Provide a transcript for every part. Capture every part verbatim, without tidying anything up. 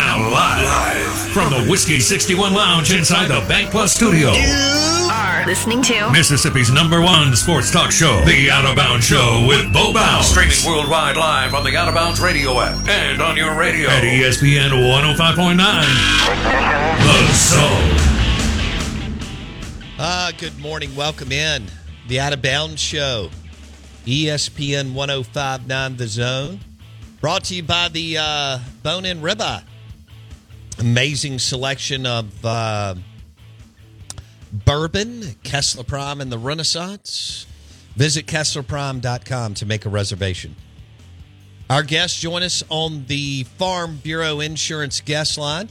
And live from the Whiskey sixty-one Lounge inside the Bank Plus Studio, you are listening to Mississippi's number one sports talk show, The Out of Bounds Show with Bo Bounds. Streaming worldwide live on the Out of Bounds Radio app and on your radio at E S P N one oh five point nine. The Soul. Ah, good morning. Welcome in the Out of Bounds Show. E S P N one oh five point nine The Zone, brought to you by the uh, Bone In Ribeye. Amazing selection of uh, bourbon, Kessler Prime, and the Renaissance. Visit Kessler Prime dot com to make a reservation. Our guests join us on the Farm Bureau Insurance guest line.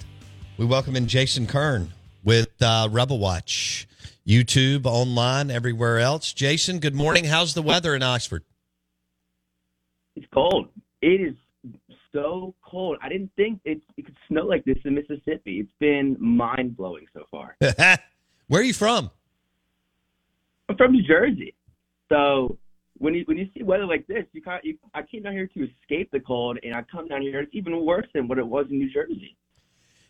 We welcome in Jason Kern with uh, Rebel Watch. YouTube, online, everywhere else. Jason, good morning. How's the weather in Oxford? It's cold. It is so cold. I didn't think it, it could snow like this in Mississippi. It's been mind-blowing so far. Where are you from? I'm from New Jersey. So when you when you see weather like this, you can't. You, I came down here to escape the cold, and I come down here. It's even worse than what it was in New Jersey.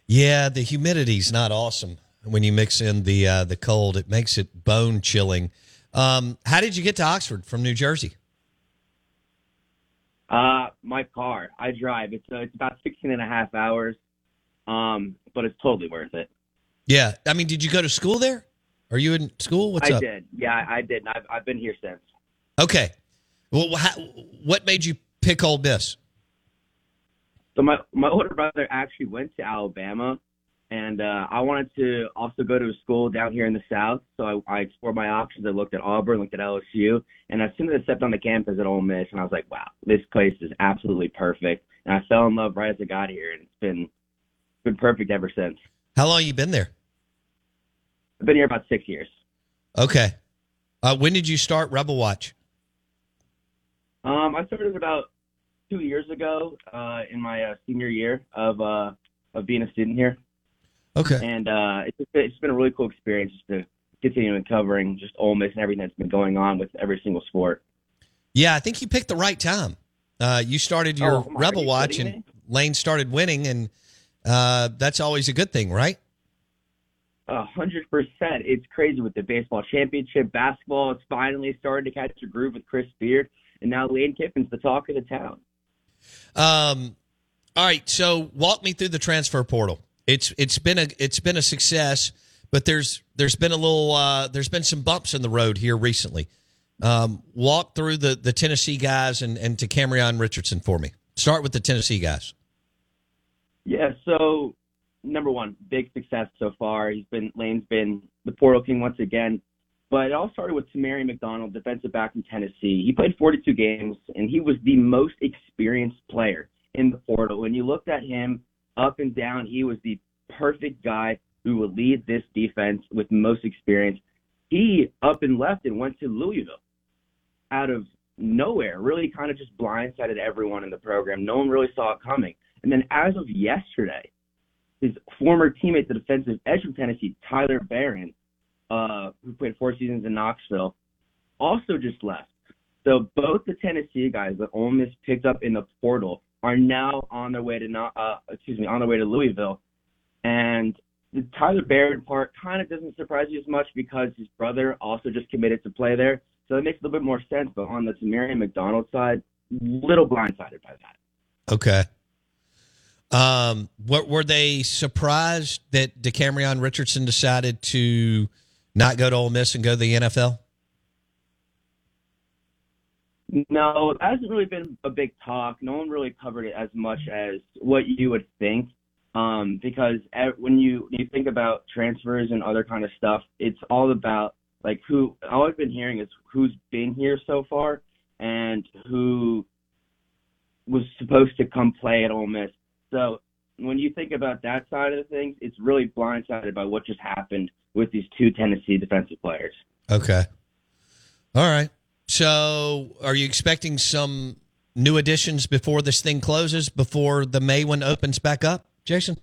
Yeah, the humidity's not awesome. When you mix in the uh, the cold, it makes it bone chilling. Um, how did you get to Oxford from New Jersey? Uh, my car. I drive. It's uh, it's about sixteen and a half hours, um, but it's totally worth it. Yeah. I mean, did you go to school there? Are you in school? What's I up? I did. Yeah, I did. I've, I've been here since. Okay. Well, how, what made you pick Ole Miss? So my, my older brother actually went to Alabama. And uh, I wanted to also go to a school down here in the South, so I, I explored my options. I looked at Auburn, looked at L S U, and as soon as I stepped on the campus at Ole Miss, and I was like, wow, this place is absolutely perfect. And I fell in love right as I got here, and it's been been perfect ever since. How long have you been there? I've been here about six years. Okay. Uh, when did you start Rebel Watch? Um, I started about two years ago uh, in my uh, senior year of uh, of being a student here. Okay. And uh, it's, been, it's been a really cool experience to continue covering just Ole Miss and everything that's been going on with every single sport. Yeah, I think you picked the right time. Uh, you started your oh, Rebel Watch and Lane started winning, and uh, that's always a good thing, right? A hundred percent. It's crazy with the baseball championship, basketball. It's finally starting to catch a groove with Chris Beard, and now Lane Kiffin's the talk of the town. Um. All right, so walk me through the transfer portal. It's it's been a it's been a success, but there's there's been a little uh, there's been some bumps in the road here recently. Um, walk through the, the Tennessee guys and and Decamerion Richardson for me. Start with the Tennessee guys. Yeah. So number one, big success so far. He's been Lane's been the portal king once again, but it all started with Tamarrion McDonald, defensive back from Tennessee. He played forty-two games, and he was the most experienced player in the portal. When you looked at him. Up and down, he was the perfect guy who would lead this defense with most experience. He up and left and went to Louisville out of nowhere, really kind of just blindsided everyone in the program. No one really saw it coming. And then as of yesterday, his former teammate, the defensive edge from Tennessee, Tyler Baron, uh, who played four seasons in Knoxville, also just left. So both the Tennessee guys that Ole Miss picked up in the portal are now on their way to not, uh, excuse me, on their way to Louisville, and the Tyler Baron part kind of doesn't surprise you as much because his brother also just committed to play there, so it makes a little bit more sense. But on the Tamarrion McDonald side, little blindsided by that. Okay. Um, what were they surprised that Decamerion Richardson decided to not go to Ole Miss and go to the N F L? No, that hasn't really been a big talk. No one really covered it as much as what you would think, um, because when you when you think about transfers and other kind of stuff, it's all about like who. All I've been hearing is who's been here so far and who supposed to come play at Ole Miss. So when you think about that side of the things, it's really blindsided by what just happened with these two Tennessee defensive players. Okay. All right. So are you expecting some new additions before this thing closes, before the May one opens back up, Jason?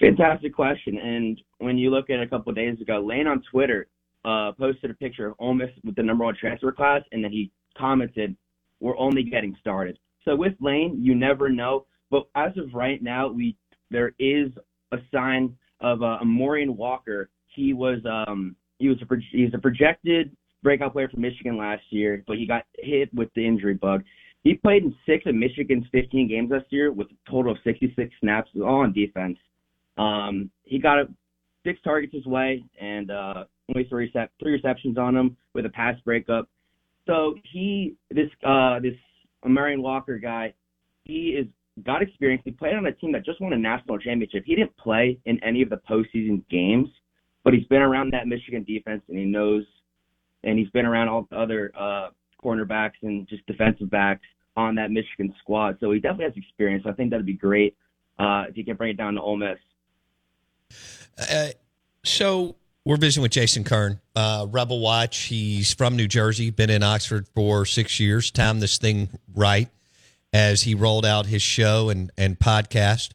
Fantastic question. And when you look at a couple of days ago, Lane on Twitter uh, posted a picture of Ole Miss with the number one transfer class, and then he commented, "We're only getting started." So with Lane, you never know. But as of right now, we there is a sign of uh, Amarian Walker. He was um, he was a pro- he's a projected breakout player from Michigan last year, but he got hit with the injury bug. He played in six of Michigan's fifteen games last year with a total of sixty-six snaps, all on defense. Um, he got a, six targets his way and uh, only three, recept- three receptions on him with a pass breakup. So he this uh, this Amarian Walker guy, he is. got experience. He played on a team that just won a national championship. He didn't play in any of the postseason games, but he's been around that Michigan defense, and he knows, and he's been around all the other uh, cornerbacks and just defensive backs on that Michigan squad. So he definitely has experience. I think that'd be great uh, if he can bring it down to Ole Miss. Uh, so we're visiting with Jason Kern, uh, Rebel Watch. He's from New Jersey, been in Oxford for six years, timed this thing right as he rolled out his show and, and podcast,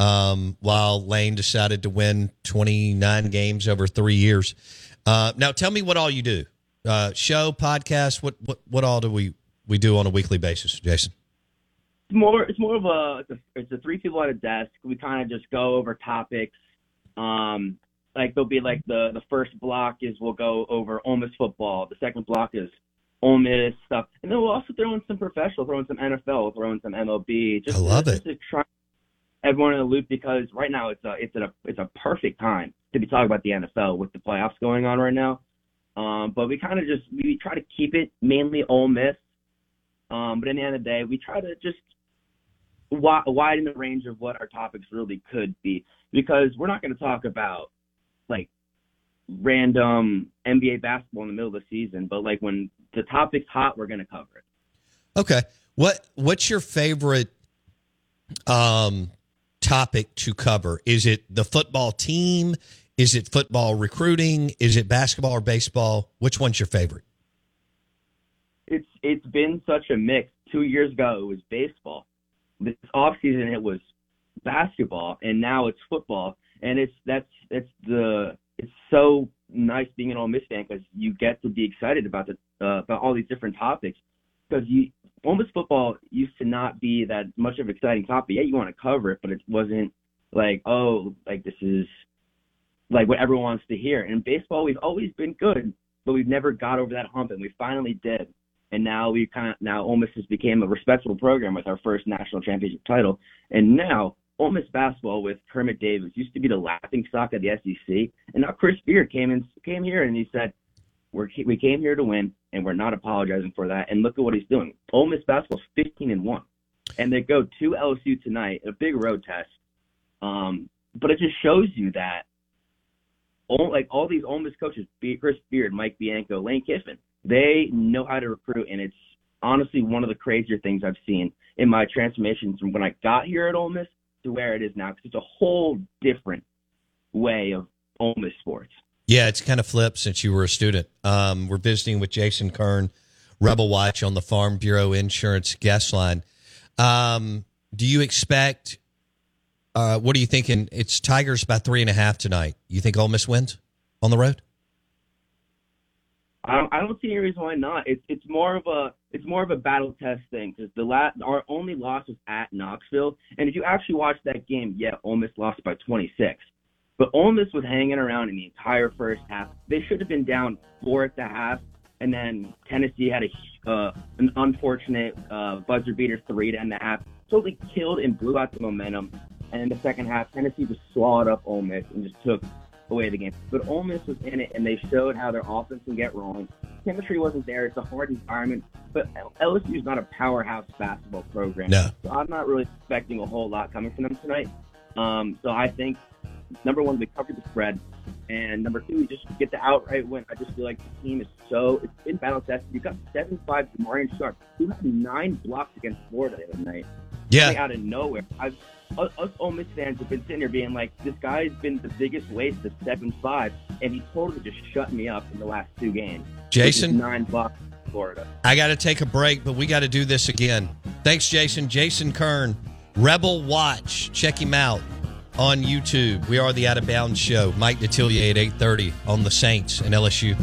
um, while Lane decided to win twenty-nine games over three years. Uh, now tell me what all you do, uh, show, podcast, what, what, what all do we, we do on a weekly basis, Jason? It's more, it's more of a, it's a, it's a three people at a desk. We kind of just go over topics. Um, like there'll be like the, the first block is we'll go over Ole Miss football. The second block is Ole Miss stuff, and then we'll also throw in some professional, throw in some N F L, we'll throw in some M L B. Just, I love just, it. Just to try everyone in the loop, because right now it's a it's a it's a perfect time to be talking about the N F L with the playoffs going on right now. Um, but we kind of just we try to keep it mainly Ole Miss. Um, but in the end of the day, we try to just w- widen the range of what our topics really could be, because we're not going to talk about like random N B A basketball in the middle of the season, but like when the topic's hot, we're going to cover it. Okay. What, what's your favorite um, topic to cover? Is it the football team? Is it football recruiting? Is it basketball or baseball? Which one's your favorite? It's, it's been such a mix. Two years ago, it was baseball. This off season, it was basketball, and now it's football. And it's, that's, it's the, it's so nice being an Ole Miss fan, because you get to be excited about the uh, about all these different topics. Because you, Ole Miss football used to not be that much of an exciting topic. Yeah, you want to cover it, but it wasn't like, oh, like this is like what everyone wants to hear. And in baseball, we've always been good, but we've never got over that hump, and we finally did. And now we kind of now Ole Miss has became a respectable program with our first national championship title, and now Ole Miss basketball with Kermit Davis used to be the laughingstock of the S E C, and now Chris Beard came in, came here, and he said, "We're we came here to win, and we're not apologizing for that." And look at what he's doing. Ole Miss basketball's fifteen and one, and they go to L S U tonight, a big road test. Um, but it just shows you that, all, like all these Ole Miss coaches, Chris Beard, Mike Bianco, Lane Kiffin, they know how to recruit, and it's honestly one of the crazier things I've seen in my transformations from when I got here at Ole Miss to where it is now, because it's a whole different way of Ole Miss sports. Yeah, it's kind of flipped since you were a student. Um, we're visiting with Jason Kern, Rebel Watch, on the Farm Bureau Insurance guest line. Um, do you expect, uh, what are you thinking? It's Tigers by three and a half tonight. You think Ole Miss wins on the road? I don't, I don't see any reason why not. It's it's more of a it's more of a battle test thing, because the la- our only loss was at Knoxville, and if you actually watch that game, yeah, Ole Miss lost by twenty-six, but Ole Miss was hanging around in the entire first half. They should have been down four at the half, and then Tennessee had a uh, an unfortunate uh, buzzer beater three to end the half, totally killed and blew out the momentum. And in the second half, Tennessee just swallowed up Ole Miss and just took away the game. But Ole Miss was in it, and they showed how their offense can get rolling. Chemistry wasn't there. It's a hard environment. But L S U is not a powerhouse basketball program. No. So I'm not really expecting a whole lot coming from them tonight. Um, so I think, number one, they covered the spread. And number two, just get the outright win. I just feel like the team is so, it's been battle-tested. You've got seven five Tamarrion Sharp, who had nine blocks against Florida the other night. Yeah. Out of nowhere. I've, us Ole Miss fans have been sitting here being like, this guy's been the biggest waste of seven five, and he totally just shut me up in the last two games. Jason? Nine blocks against Florida. I got to take a break, but we got to do this again. Thanks, Jason. Jason Kern, Rebel Watch. Check him out on YouTube. We are the Out of Bounds Show. Mike Detillier at eight thirty on the Saints and L S U.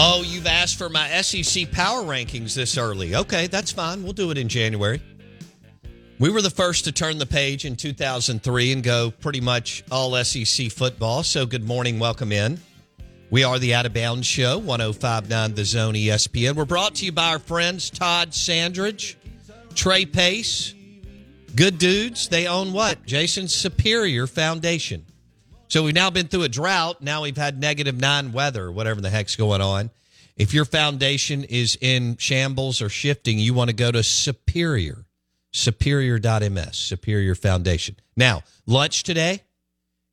Oh, you've asked for my S E C power rankings this early. Okay, that's fine. We'll do it in January. We were the first to turn the page in two thousand three and go pretty much all S E C football. So good morning. Welcome in. We are the Out of Bounds Show, one oh five point nine The Zone E S P N. We're brought to you by our friends Todd Sandridge, Trey Pace. Good dudes. They own what? Jason's Superior Foundation. So we've now been through a drought. Now we've had negative nine weather, whatever the heck's going on. If your foundation is in shambles or shifting, you want to go to Superior. superior dot m s, Superior Foundation. Now, lunch today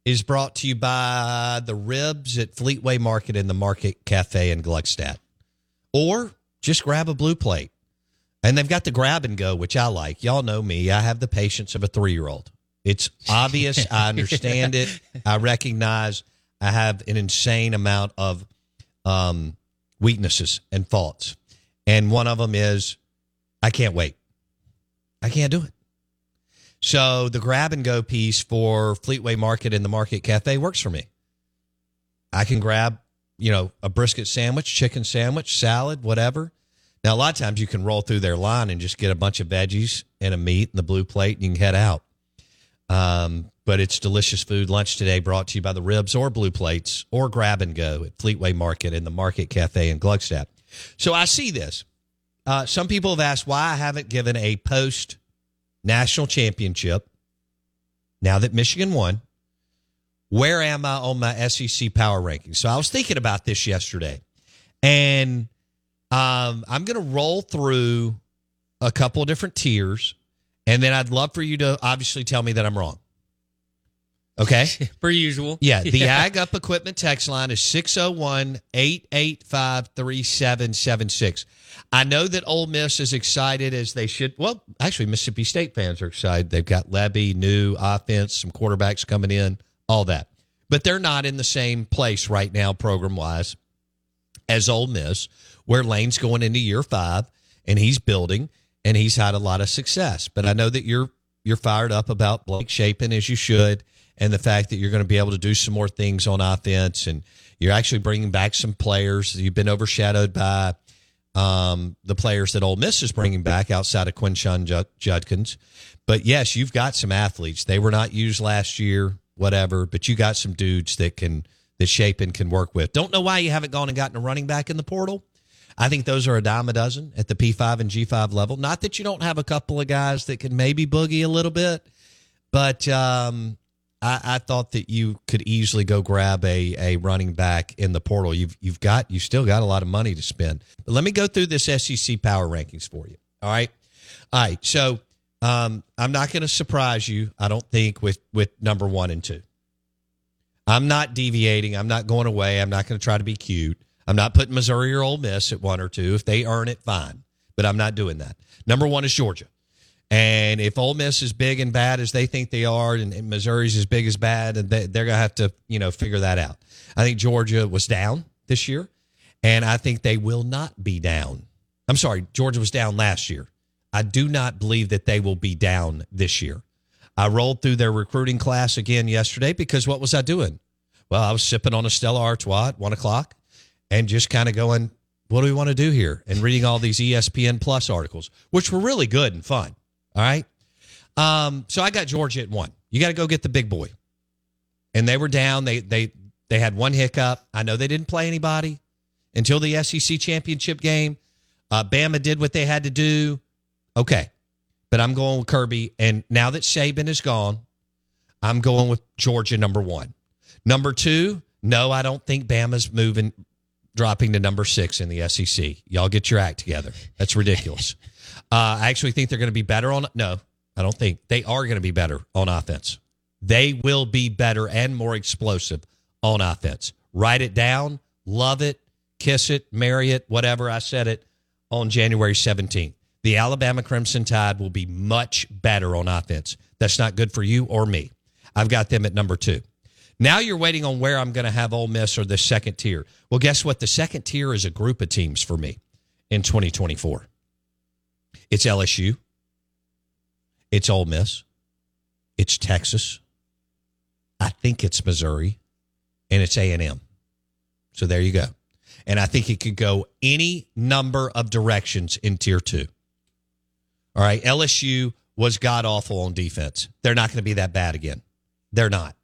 is brought to you by the ribs at Fleetway Market and the Market Cafe in Gluckstadt. Or just grab a blue plate. And they've got the grab and go, which I like. Y'all know me. I have the patience of a three-year-old. It's obvious. I understand it. I recognize I have an insane amount of um, weaknesses and faults. And one of them is I can't wait. I can't do it. So the grab and go piece for Fleetway Market and the Market Cafe works for me. I can grab, you know, a brisket sandwich, chicken sandwich, salad, whatever. Now, a lot of times you can roll through their line and just get a bunch of veggies and a meat and the blue plate, and you can head out. Um, but it's delicious food. Lunch today brought to you by the ribs or blue plates or grab and go at Fleetway Market and the Market Cafe in Gluckstadt. So I see this. Uh, some people have asked why I haven't given a post-national championship, now that Michigan won, where am I on my S E C power rankings? So I was thinking about this yesterday, and um, I'm going to roll through a couple of different tiers, and then I'd love for you to obviously tell me that I'm wrong. Okay? Per usual. Yeah, the yeah. Ag Up Equipment text line is six oh one, eight eight five, three seven seven six. I know that Ole Miss is excited as they should. Well, actually, Mississippi State fans are excited. They've got Levy, new offense, some quarterbacks coming in, all that. But they're not in the same place right now program-wise as Ole Miss, where Lane's going into year five, and he's building, and he's had a lot of success. But I know that you're you're fired up about Blake Shapen, as you should, and the fact that you're going to be able to do some more things on offense, and you're actually bringing back some players that you've been overshadowed by. Um, the players that Ole Miss is bringing back outside of Quinshon Judkins. But, yes, you've got some athletes. They were not used last year, whatever, but you got some dudes that can that Shapen can work with. Don't know why you haven't gone and gotten a running back in the portal. I think those are a dime a dozen at the P five and G five level. Not that you don't have a couple of guys that can maybe boogie a little bit, but um, I, I thought that you could easily go grab a, a running back in the portal. You've you've got you still got a lot of money to spend. But let me go through this S E C power rankings for you. All right, all right. So um, I'm not going to surprise you. I don't think with with number one and two. I'm not deviating. I'm not going away. I'm not going to try to be cute. I'm not putting Missouri or Ole Miss at one or two. If they earn it, fine. But I'm not doing that. Number one is Georgia. And if Ole Miss is big and bad as they think they are, and, and Missouri's as big as bad, and they, they're going to have to, you know, figure that out. I think Georgia was down this year, and I think they will not be down. I'm sorry, Georgia was down last year. I do not believe that they will be down this year. I rolled through their recruiting class again yesterday because what was I doing? Well, I was sipping on a Stella Artois at one o'clock and just kind of going, what do we want to do here? And reading all these E S P N Plus articles, which were really good and fun. All right. Um, so I got Georgia at one. You got to go get the big boy. And they were down. They they they had one hiccup. I know they didn't play anybody until the S E C championship game. Uh, Bama did what they had to do. Okay. But I'm going with Kirby. And now that Saban is gone, I'm going with Georgia number one. Number two, no, I don't think Bama's moving, dropping to number six in the S E C. Y'all get your act together. That's ridiculous. uh, I actually think they're going to be better on, no, I don't think. They are going to be better on offense. They will be better and more explosive on offense. Write it down. Love it. Kiss it. Marry it. Whatever. I said it on January seventeenth. The Alabama Crimson Tide will be much better on offense. That's not good for you or me. I've got them at number two. Now you're waiting on where I'm going to have Ole Miss or the second tier. Well, guess what? The second tier is a group of teams for me in twenty twenty-four. It's L S U. It's Ole Miss. It's Texas. I think it's Missouri. And it's A and M. So there you go. And I think it could go any number of directions in tier two. All right, L S U was god-awful on defense. They're not going to be that bad again. They're not.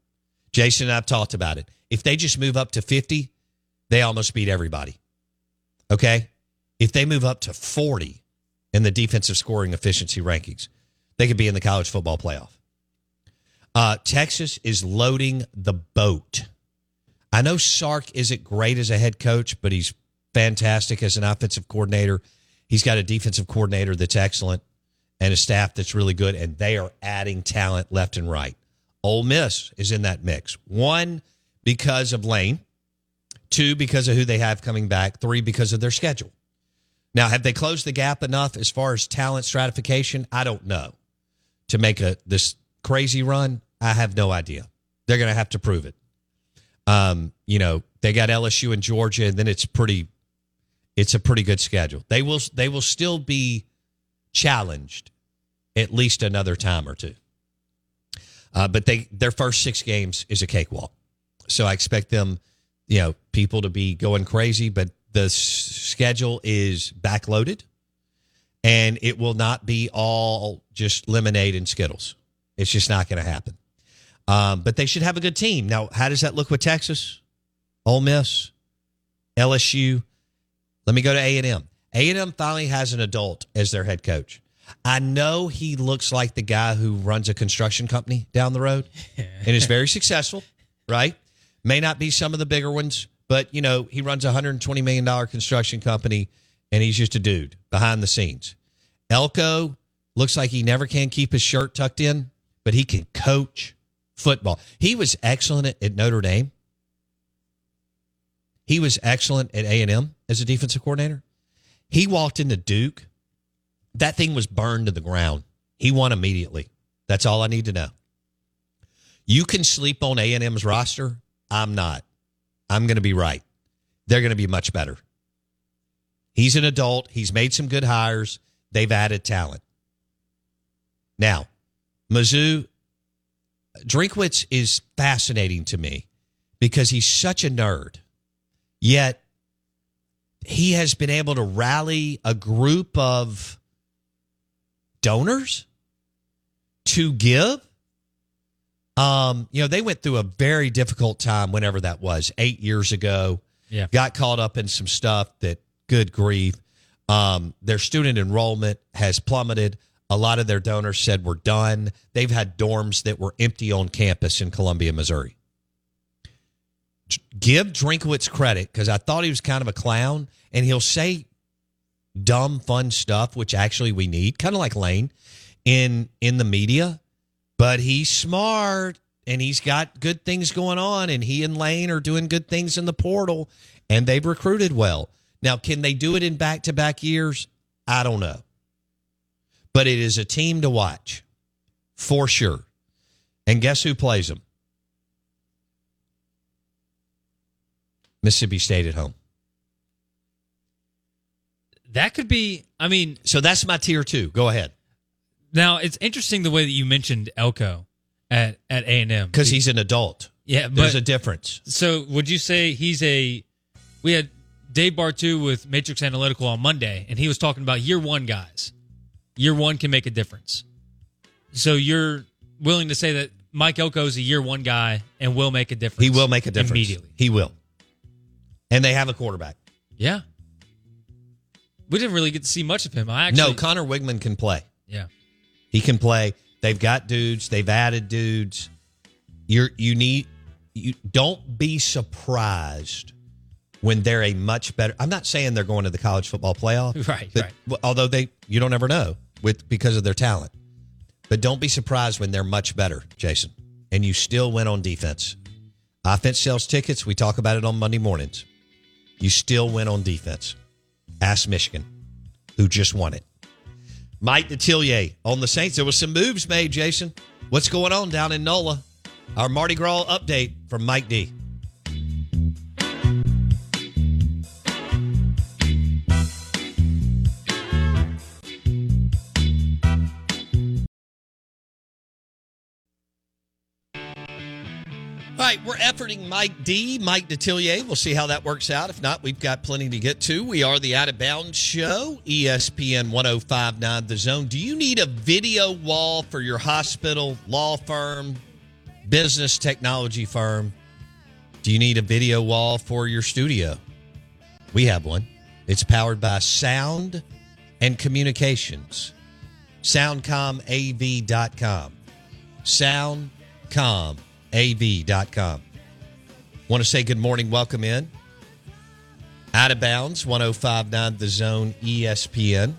Jason and I have talked about it. If they just move up to fifty, they almost beat everybody. Okay? If they move up to forty in the defensive scoring efficiency rankings, they could be in the college football playoff. Uh, Texas is loading the boat. I know Sark isn't great as a head coach, but he's fantastic as an offensive coordinator. He's got a defensive coordinator that's excellent and a staff that's really good, and they are adding talent left and right. Ole Miss is in that mix. One, because of Lane. Two, because of who they have coming back. Three, because of their schedule. Now, have they closed the gap enough as far as talent stratification? I don't know. To make a this crazy run, I have no idea. They're going to have to prove it. Um, you know, they got L S U and Georgia, and then it's pretty, it's a pretty good schedule. They will, they will still be challenged at least another time or two. Uh, but they, their first six games is a cakewalk. So I expect them, you know, people to be going crazy, but the s- schedule is backloaded and it will not be all just lemonade and Skittles. It's just not going to happen. Um, but they should have a good team. Now, how does that look with Texas, Ole Miss, L S U? Let me go to A and M. A and M finally has an adult as their head coach. I know he looks like the guy who runs a construction company down the road and is very successful, right? May not be some of the bigger ones, but, you know, he runs a one hundred twenty million dollars construction company, and he's just a dude behind the scenes. Elko looks like he never can keep his shirt tucked in, but he can coach football. He was excellent at, at Notre Dame. He was excellent at A and M as a defensive coordinator. He walked into Duke. That thing was burned to the ground. He won immediately. That's all I need to know. You can sleep on A and M's roster. I'm not. I'm going to be right. They're going to be much better. He's an adult. He's made some good hires. They've added talent. Now, Mizzou, Drinkwitz is fascinating to me because he's such a nerd, yet he has been able to rally a group of donors to give. Um, you know, they went through a very difficult time whenever that was, eight years ago. Yeah. Got caught up in some stuff that, good grief. Um, their student enrollment has plummeted. A lot of their donors said we're done. They've had dorms that were empty on campus in Columbia, Missouri. Give Drinkwitz credit, because I thought he was kind of a clown, and he'll say dumb, fun stuff, which actually we need, kind of like Lane, in in the media. But he's smart, and he's got good things going on, and he and Lane are doing good things in the portal, and they've recruited well. Now, can they do it in back-to-back years? I don't know. But it is a team to watch, for sure. And guess who plays them? Mississippi State at home. That could be, I mean... So that's my tier two. Go ahead. Now, it's interesting the way that you mentioned Elko at, at A and M. Because he's an adult. Yeah, but... There's a difference. So would you say he's a... We had Dave Bartu with Matrix Analytical on Monday, and he was talking about year one guys. Year one can make a difference. So you're willing to say that Mike Elko is a year one guy and will make a difference. He will make a difference. Immediately. He will. And they have a quarterback. Yeah. We didn't really get to see much of him. I actually No, Connor Wigman can play. Yeah. He can play. They've got dudes. They've added dudes. You're, you need you don't be surprised when they're a much better. I'm not saying they're going to the college football playoff, right? But, right. Although they, you don't ever know with because of their talent. But don't be surprised when they're much better, Jason. And you still win on defense. Offense sells tickets. We talk about it on Monday mornings. You still win on defense. Ask Michigan, who just won it. Mike Detillier on the Saints. There was some moves made, Jason. What's going on down in NOLA? Our Mardi Gras update from Mike D. All right, we're efforting Mike D, Mike Detillier. We'll see how that works out. If not, we've got plenty to get to. We are the Out of Bounds Show, E S P N one oh five point nine The Zone. Do you need a video wall for your hospital, law firm, business technology firm? Do you need a video wall for your studio? We have one. It's powered by Sound and Communications. sound com a v dot com. Soundcom. A V dot com. Want to say good morning, welcome in. Out of Bounds, one oh five point nine The Zone, E S P N.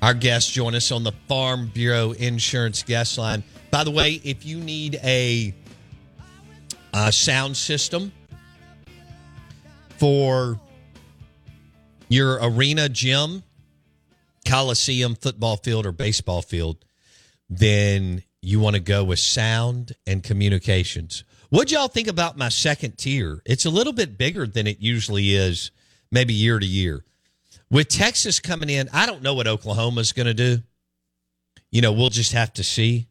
Our guests join us on the Farm Bureau Insurance guest line. By the way, if you need a, a sound system for your arena, gym, coliseum, football field, or baseball field, then you want to go with Sound and Communications. What'd y'all think about my second tier? It's a little bit bigger than it usually is, maybe year to year. With Texas coming in, I don't know what Oklahoma's going to do. You know, we'll just have to see.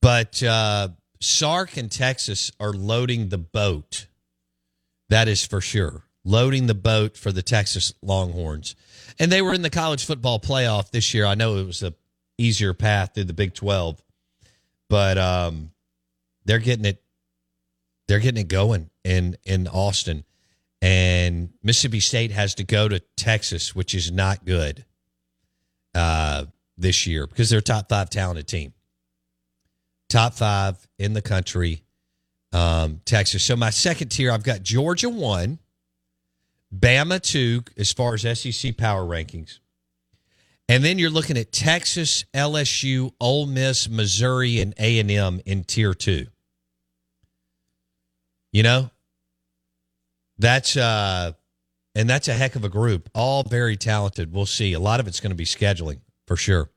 But uh, Sark and Texas are loading the boat. That is for sure. Loading the boat for the Texas Longhorns. And they were in the college football playoff this year. I know it was an easier path through the Big twelve. But um, they're getting it, they're getting it going in, in Austin, and Mississippi State has to go to Texas, which is not good uh, this year because they're a top five talented team, top five in the country, um, Texas. So my second tier, I've got Georgia one, Bama two, as far as S E C power rankings. And then you're looking at Texas, L S U, Ole Miss, Missouri, and A and M in tier two. You know, that's uh, and that's a heck of a group. All very talented. We'll see. A lot of it's going to be scheduling for sure.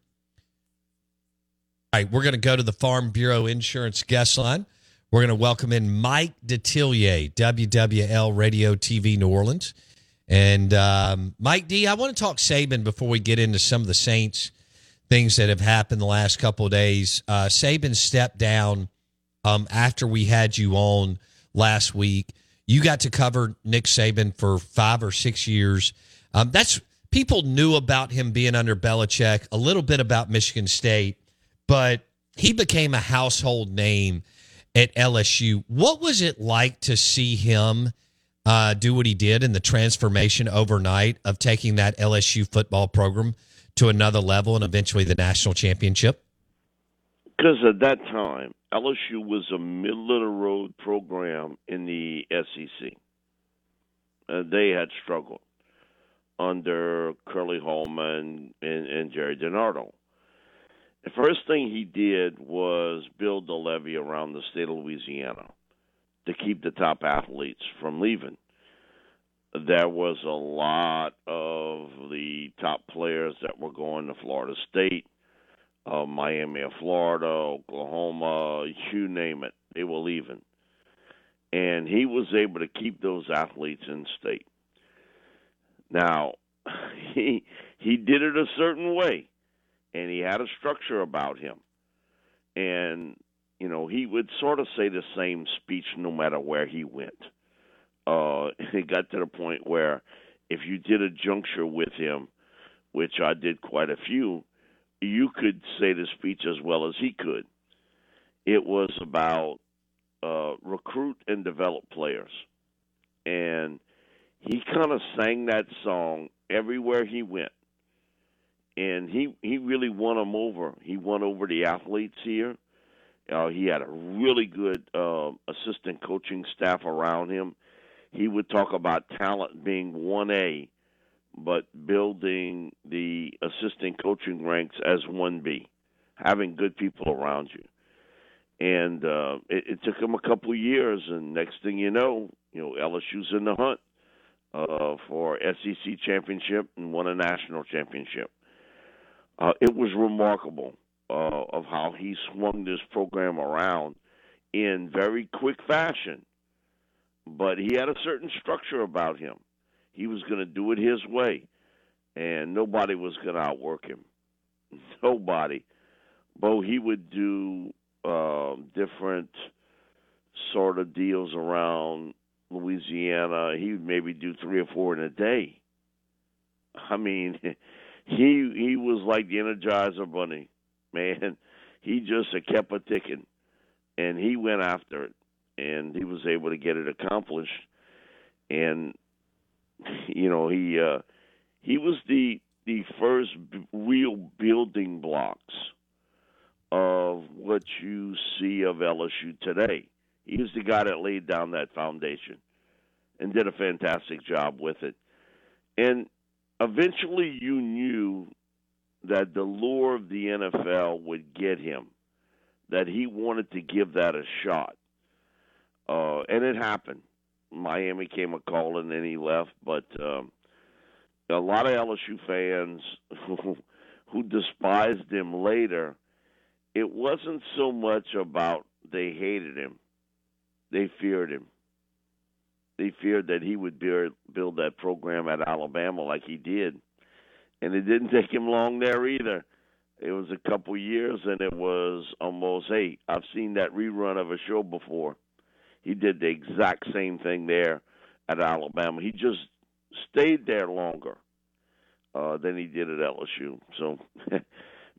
All right, we're going to go to the Farm Bureau Insurance guest line. We're going to welcome in Mike Detillier, W W L Radio T V New Orleans. And um, Mike D, I want to talk Saban before we get into some of the Saints things that have happened the last couple of days. Uh, Saban stepped down um, after we had you on last week. You got to cover Nick Saban for five or six years. Um, that's people knew about him being under Belichick, a little bit about Michigan State, but he became a household name at L S U. What was it like to see him Uh, do what he did in the transformation overnight of taking that L S U football program to another level and eventually the national championship? Because at that time, L S U was a middle-of-the-road program in the S E C. Uh, they had struggled under Curly Holman and, and, and Jerry DiNardo. The first thing he did was build a levee around the state of Louisiana to keep the top athletes from leaving. There was a lot of the top players that were going to Florida State, uh, Miami of Florida, Oklahoma, you name it. They were leaving. And he was able to keep those athletes in state. Now, he he did it a certain way, and he had a structure about him. And you know, he would sort of say the same speech no matter where he went. Uh, it got to the point where if you did a juncture with him, which I did quite a few, you could say the speech as well as he could. It was about uh, recruit and develop players. And he kind of sang that song everywhere he went. And he, he really won them over. He won over the athletes here. Uh, he had a really good uh, assistant coaching staff around him. He would talk about talent being one A, but building the assistant coaching ranks as one B, having good people around you. And uh, it, it took him a couple of years, and next thing you know, you know L S U's in the hunt uh, for S E C championship and won a national championship. Uh, it was remarkable uh, of how he swung this program around in very quick fashion. But he had a certain structure about him. He was going to do it his way, and nobody was going to outwork him. Nobody. Bo, he would do uh, different sort of deals around Louisiana. He would maybe do three or four in a day. I mean, he he was like the Energizer Bunny, man. He just it kept a ticking, and he went after it. And he was able to get it accomplished. And, you know, he uh, he was the the first b- real building blocks of what you see of L S U today. He was the guy that laid down that foundation and did a fantastic job with it. And eventually you knew that the lure of the N F L would get him, that he wanted to give that a shot. Uh, and it happened. Miami came a call, and then he left. But um, a lot of L S U fans who, who despised him later, it wasn't so much about they hated him. They feared him. They feared that he would build that program at Alabama like he did. And it didn't take him long there either. It was a couple years, and it was almost, hey, I've seen that rerun of a show before. He did the exact same thing there at Alabama. He just stayed there longer uh, than he did at L S U. So,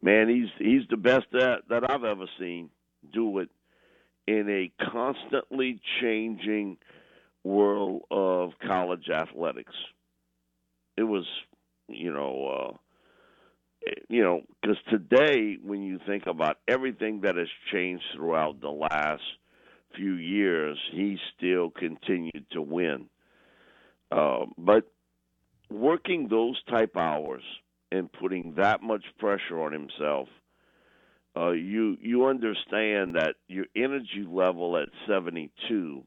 man, he's he's the best that, that I've ever seen do it in a constantly changing world of college athletics. It was, you know, uh, you know, because today when you think about everything that has changed throughout the last few years, he still continued to win. Uh, but working those type hours and putting that much pressure on himself, uh, you you understand that your energy level at seventy-two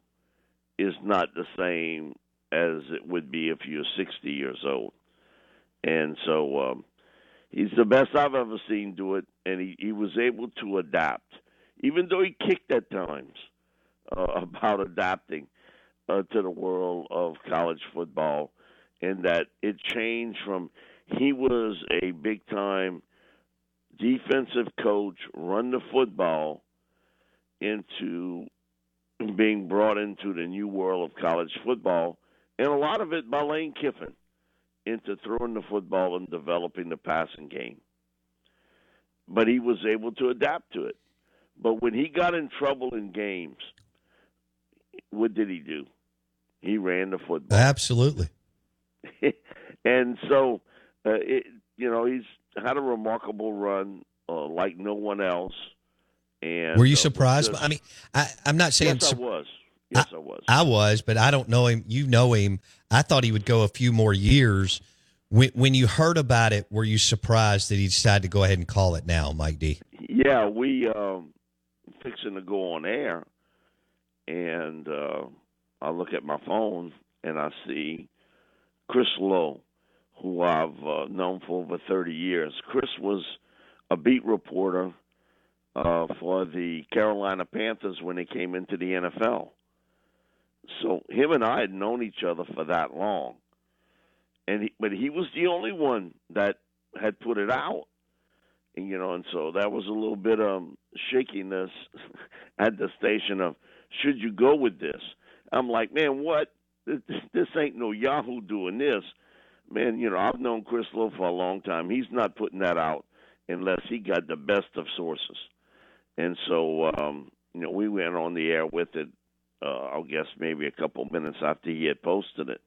is not the same as it would be if you're sixty years old. And so um, he's the best I've ever seen do it, and he, he was able to adapt, even though he kicked at times. Uh, about adapting uh, to the world of college football, and that it changed from he was a big-time defensive coach, run the football, into being brought into the new world of college football, and a lot of it by Lane Kiffin, into throwing the football and developing the passing game. But he was able to adapt to it. But when he got in trouble in games, what did he do? He ran the football. Absolutely. And so, uh, it, you know, he's had a remarkable run uh, like no one else. And were you uh, surprised? Just, I mean, I, I'm not saying. Yes, su- I was. Yes, I, I was. I was, but I don't know him. You know him. I thought he would go a few more years. When, when you heard about it, were you surprised that he decided to go ahead and call it now, Mike D? Yeah, we um, fixing to go on air. And uh, I look at my phone, and I see Chris Lowe, who I've uh, known for over thirty years. Chris was a beat reporter uh, for the Carolina Panthers when they came into the N F L. So him and I had known each other for that long. and he, But he was the only one that had put it out. And, you know, and so that was a little bit of um, shakiness at the station of, should you go with this? I'm like, man, what? This, this ain't no Yahoo doing this. Man, you know, I've known Chris Lowe for a long time. He's not putting that out unless he got the best of sources. And so, um, you know, we went on the air with it, uh, I guess maybe a couple minutes after he had posted it,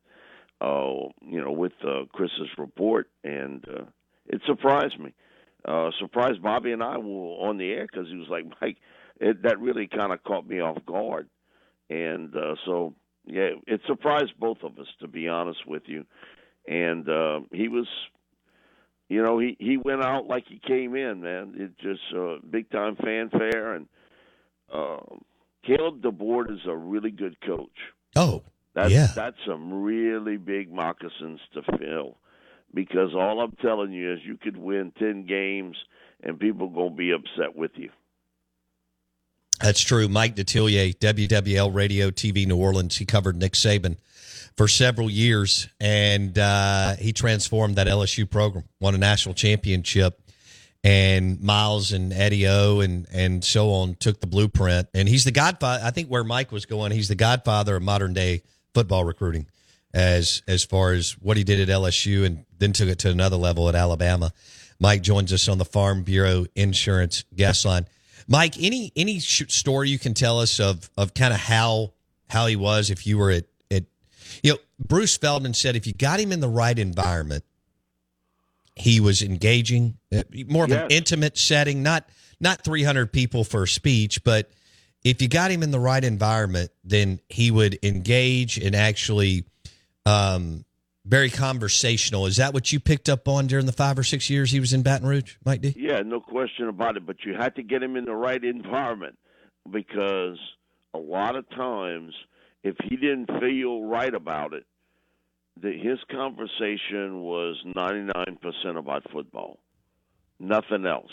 uh, you know, with uh, Chris's report. And uh, it surprised me. Uh, surprised Bobby and I were on the air because he was like, Mike, it, that really kind of caught me off guard. And uh, so, yeah, it surprised both of us, to be honest with you. And uh, he was, you know, he, he went out like he came in, man. It just uh, big-time fanfare. And uh, Caleb DeBoer is a really good coach. Oh, that's, yeah. That's some really big moccasins to fill. Because all I'm telling you is you could win ten games and people going to be upset with you. That's true. Mike Detillier, W W L Radio, T V New Orleans. He covered Nick Saban for several years, and uh, he transformed that L S U program, won a national championship. And Miles and Eddie O and, and so on took the blueprint. And he's the godfather. I think where Mike was going, he's the godfather of modern-day football recruiting. As as far as what he did at L S U and then took it to another level at Alabama. Mike joins us on the Farm Bureau Insurance guest line. Mike, any any story you can tell us of of kind of how how he was if you were at, at you know, Bruce Feldman said if you got him in the right environment, he was engaging, more of yes. an intimate setting, not not three hundred people for a speech, but if you got him in the right environment, then he would engage and actually Um, very conversational. Is that what you picked up on during the five or six years he was in Baton Rouge, Mike D? Yeah, no question about it, but you had to get him in the right environment because a lot of times if he didn't feel right about it, the, his conversation was ninety-nine percent about football, nothing else.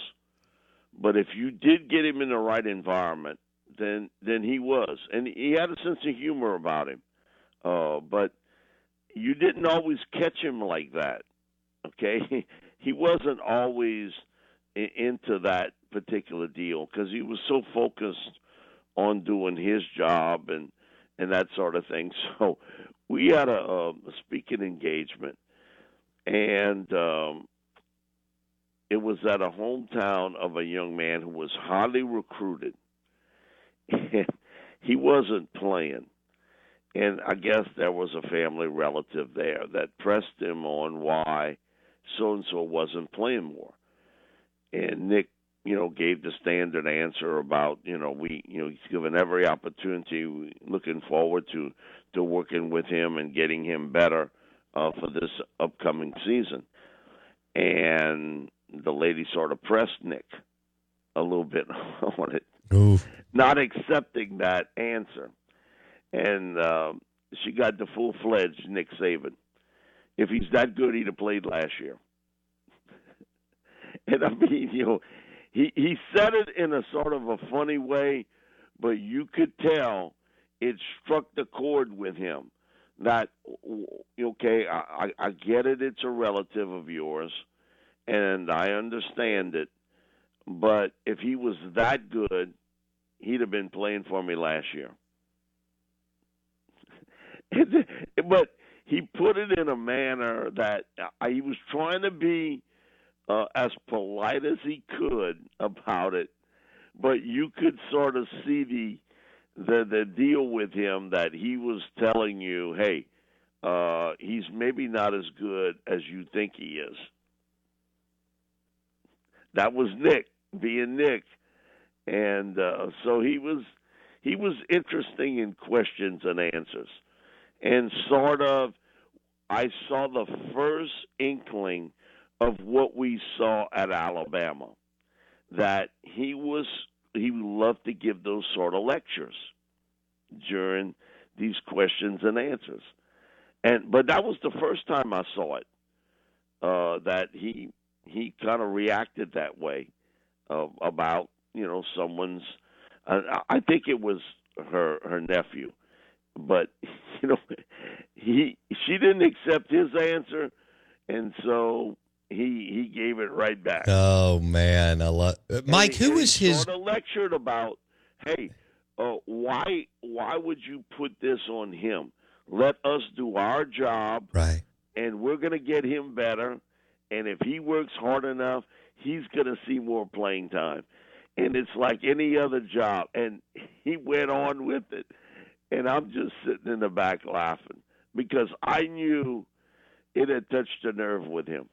But if you did get him in the right environment, then, then he was. And he had a sense of humor about him, uh, but you didn't always catch him like that, okay? He wasn't always into that particular deal because he was so focused on doing his job and, and that sort of thing. So we had a, a speaking engagement, and um, it was at a hometown of a young man who was highly recruited. He wasn't playing. And I guess there was a family relative there that pressed him on why so-and-so wasn't playing more. And Nick, you know, gave the standard answer about, you know, we, you know, he's given every opportunity, looking forward to, to working with him and getting him better uh, for this upcoming season. And the lady sort of pressed Nick a little bit on it, Oof. not accepting that answer. And uh, she got the full-fledged Nick Saban. If he's that good, he'd have played last year. And, I mean, you know, he, he said it in a sort of a funny way, but you could tell it struck the chord with him. That, okay, I, I get it, it's a relative of yours, and I understand it, but if he was that good, he'd have been playing for me last year. But he put it in a manner that he was trying to be uh, as polite as he could about it, but you could sort of see the the, the deal with him that he was telling you, hey, uh, he's maybe not as good as you think he is. That was Nick, being Nick. And uh, so he was he was interesting in questions and answers. And sort of, I saw the first inkling of what we saw at Alabama, that he was he loved to give those sort of lectures during these questions and answers. And but that was the first time I saw it, uh, that he he kind of reacted that way uh, about, you know, someone's. Uh, I think it was her her nephew. But, you know, he she didn't accept his answer, and so he he gave it right back. Oh, man. I love Mike, he, who was his... sort of lectured about, hey, uh, why, why would you put this on him? Let us do our job, right? And we're going to get him better, and if he works hard enough, he's going to see more playing time. And it's like any other job, and he went on with it. And I'm just sitting in the back laughing because I knew it had touched a nerve with him.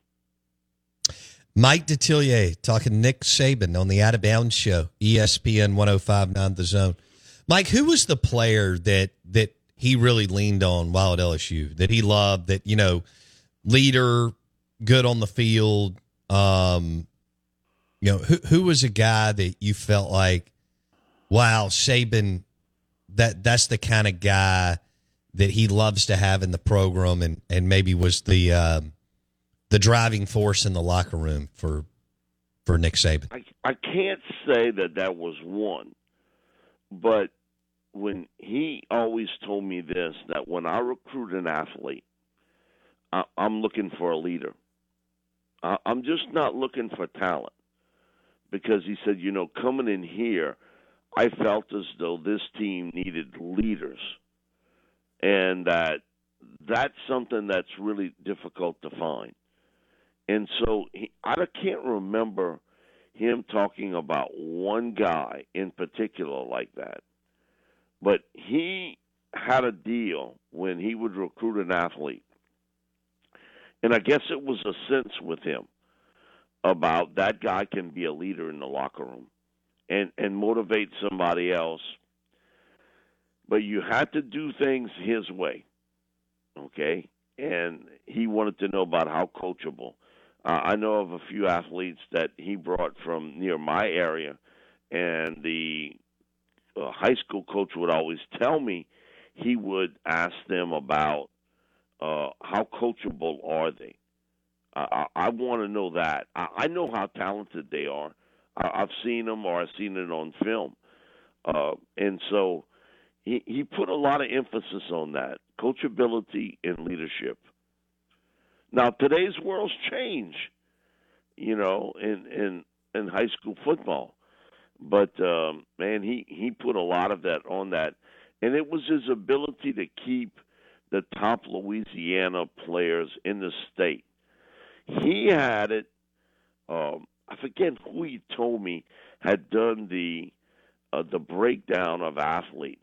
Mike Detillier talking Nick Saban on the Out of Bounds show, E S P N one oh five point nine The Zone. Mike, who was the player that that he really leaned on while at L S U, that he loved, that, you know, leader, good on the field? Um, you know, who who was a guy that you felt like, wow, Saban, that that's the kind of guy that he loves to have in the program, and, and maybe was the um, the driving force in the locker room for for Nick Saban? I, I can't say that that was one, but when he always told me this, that when I recruit an athlete, I, I'm looking for a leader. I, I'm just not looking for talent, because he said, you know, coming in here, I felt as though this team needed leaders, and that that's something that's really difficult to find. And so he, I can't remember him talking about one guy in particular like that. But he had a deal when he would recruit an athlete. And I guess it was a sense with him about that guy can be a leader in the locker room and, and motivate somebody else. But you had to do things his way, okay? And he wanted to know about how coachable. Uh, I know of a few athletes that he brought from near my area, and the uh, high school coach would always tell me he would ask them about uh, how coachable are they. Uh, I, I want to know that. I, I know how talented they are. I, I've seen them, or I've seen it on film. Uh, and so he, he put a lot of emphasis on that, coachability and leadership. Now, today's world's changed, you know, in, in, in high school football. But, um, man, he, he put a lot of that on that. And it was his ability to keep the top Louisiana players in the state. He had it, um, I forget who he told me had done the uh, the breakdown of athletes,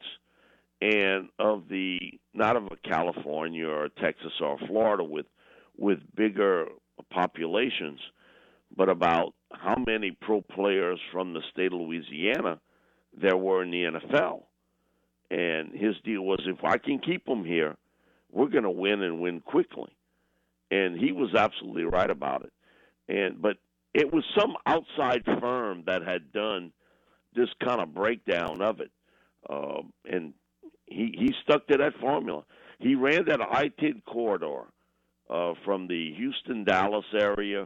and of the, not of a California or a Texas or a Florida with, with bigger populations, but about how many pro players from the state of Louisiana there were in the N F L. And his deal was, if I can keep them here, we're going to win, and win quickly. And he was absolutely right about it. And but it was some outside firm that had done this kind of breakdown of it. Uh, and he, he stuck to that formula. He ran that I ten corridor uh, from the Houston-Dallas area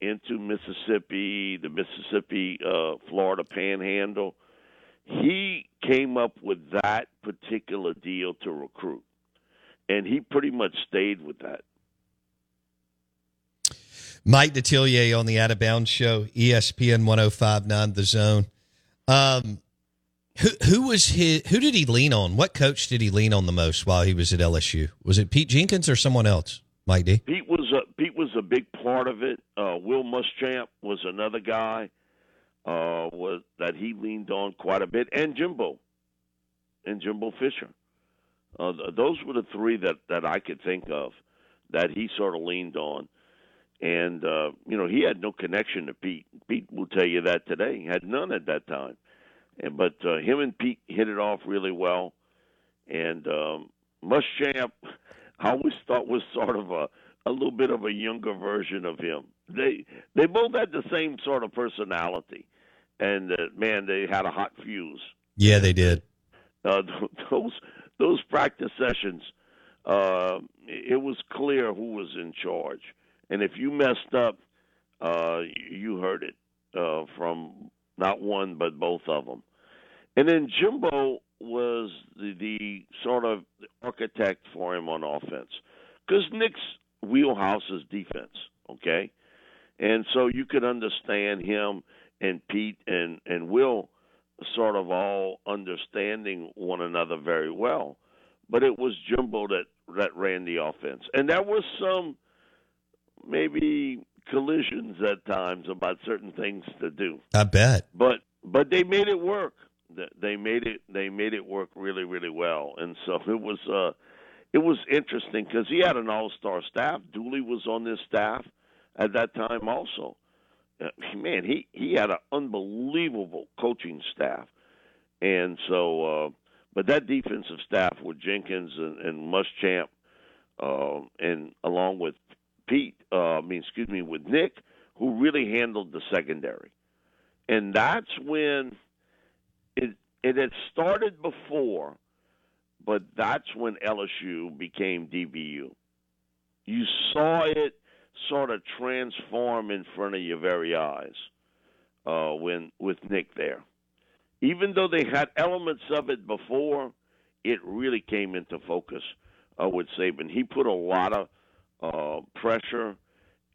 into Mississippi, the Mississippi, uh, Florida panhandle. He came up with that particular deal to recruit, and he pretty much stayed with that. Mike Detillier on the Out of Bounds show, E S P N one oh five point nine The Zone. Um, who who was his, who did he lean on? What coach did he lean on the most while he was at L S U? Was it Pete Jenkins or someone else? Mike D. Pete was a Pete was a big part of it. Uh, Will Muschamp was another guy uh, was that he leaned on quite a bit, and Jimbo, and Jimbo Fisher. Uh, those were the three that, that I could think of that he sort of leaned on. And, uh, you know, he had no connection to Pete. Pete will tell you that today. He had none at that time. And, but uh, him and Pete hit it off really well. And um, Muschamp, I always thought, was sort of a, a little bit of a younger version of him. They they both had the same sort of personality. And, uh, man, they had a hot fuse. Yeah, they did. Uh, those, those practice sessions, uh, it was clear who was in charge. And if you messed up, uh, you heard it uh, from not one but both of them. And then Jimbo was the, the sort of architect for him on offense, because Nick's wheelhouse is defense, okay? And so you could understand him and Pete and, and Will sort of all understanding one another very well. But it was Jimbo that, that ran the offense. And there was some maybe collisions at times about certain things to do. I bet. But but they made it work. They made it they made it work really, really well. And so it was uh, it was interesting, because he had an all-star staff. Dooley was on this staff at that time also. uh, man, he, he had an unbelievable coaching staff. And so, uh, but that defensive staff with Jenkins and, and Muschamp, uh, and along with Pete, uh, I mean, excuse me, with Nick, who really handled the secondary. And that's when it, it had started before, but that's when L S U became D B U. You saw it sort of transform in front of your very eyes uh, when with Nick there. Even though they had elements of it before, it really came into focus uh, with Saban. He put a lot of uh, pressure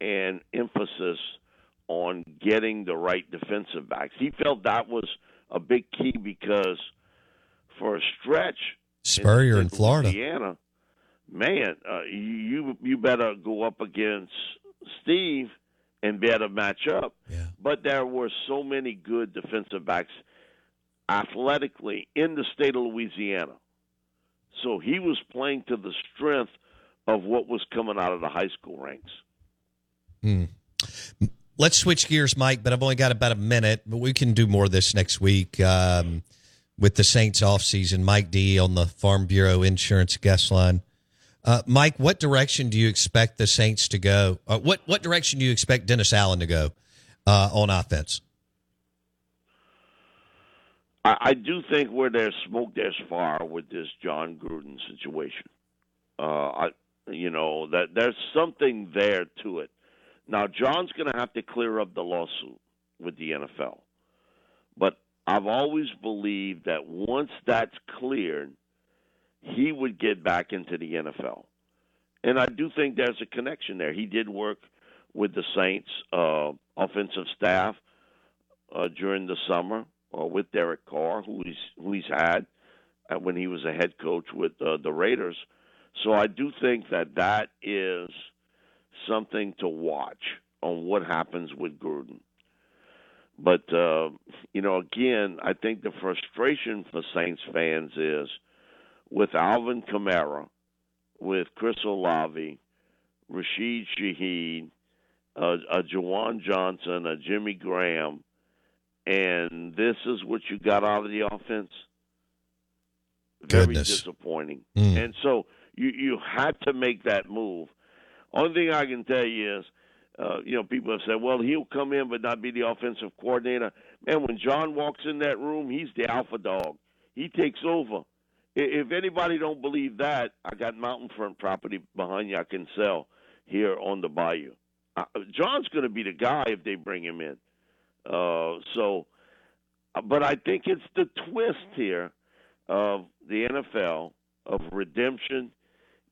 and emphasis on getting the right defensive backs. He felt that was a big key because for a stretch, Spurrier in, in Florida, Louisiana, man, uh, you you better go up against Steve and better match up. Yeah. But there were so many good defensive backs athletically in the state of Louisiana. So he was playing to the strength of what was coming out of the high school ranks. Hmm. Let's switch gears, Mike, but I've only got about a minute, but we can do more of this next week um, with the Saints offseason. Mike D. on the Farm Bureau Insurance guest line. Uh, Mike, what direction do you expect the Saints to go? Uh, what what direction do you expect Dennis Allen to go uh, on offense? I, I do think where there's smoke, there's fire with this Jon Gruden situation. Uh, I you know that there's something there to it. Now Jon's going to have to clear up the lawsuit with the N F L, but I've always believed that once that's cleared, he would get back into the N F L. And I do think there's a connection there. He did work with the Saints uh, offensive staff uh, during the summer uh, with Derek Carr, who he's, who he's had uh, when he was a head coach with uh, the Raiders. So I do think that that is something to watch on what happens with Gruden. But, uh, you know, again, I think the frustration for Saints fans is, with Alvin Kamara, with Chris Olave, Rashid Shaheed, uh, uh, Jawan Johnson, uh, Jimmy Graham, and this is what you got out of the offense? Very Goodness. disappointing. Mm. And so you, you had to make that move. Only thing I can tell you is, uh, you know, people have said, well, he'll come in but not be the offensive coordinator. Man, when John walks in that room, he's the alpha dog. He takes over. If anybody don't believe that, I got mountain front property behind you I can sell here on the bayou. Uh, John's going to be the guy if they bring him in. Uh, so, but I think it's the twist here of the N F L, of redemption,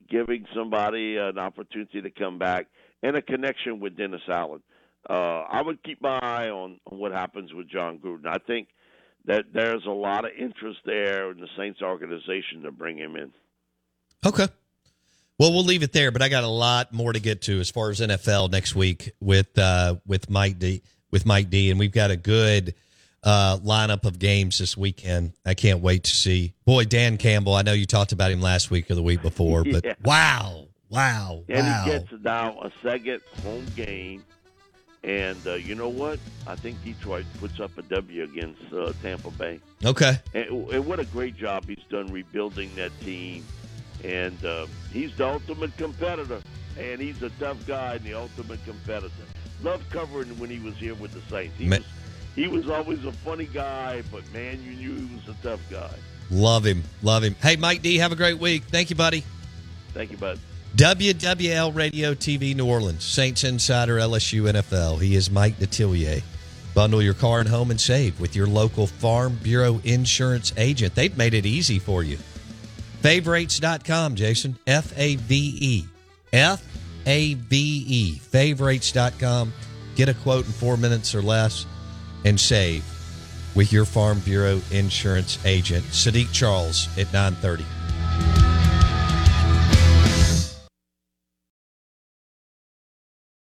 giving somebody an opportunity to come back, and a connection with Dennis Allen. Uh, I would keep my eye on, on what happens with Jon Gruden. I think that there's a lot of interest there in the Saints organization to bring him in. Okay. Well, we'll leave it there, but I got a lot more to get to as far as N F L next week with uh, with Mike D, with Mike D, and we've got a good uh, lineup of games this weekend. I can't wait to see. Boy, Dan Campbell, I know you talked about him last week or the week before, but yeah. wow, wow, and wow. And he gets now a second home game. And uh, you know what? I think Detroit puts up a W against uh, Tampa Bay. Okay. And, and what a great job he's done rebuilding that team. And uh, he's the ultimate competitor. And he's a tough guy and the ultimate competitor. Loved covering him when he was here with the Saints. He, was, he was always a funny guy, but, man, you knew he was a tough guy. Love him. Love him. Hey, Mike D., have a great week. Thank you, buddy. Thank you, bud. W W L Radio T V New Orleans, Saints Insider, L S U N F L. He is Mike Detillier. Bundle your car and home and save with your local Farm Bureau Insurance agent. They've made it easy for you. Favorites dot com, Jason. F A V E. F A V E. Favorites dot com. Get a quote in four minutes or less and save with your Farm Bureau Insurance agent. Sadiq Charles at nine thirty.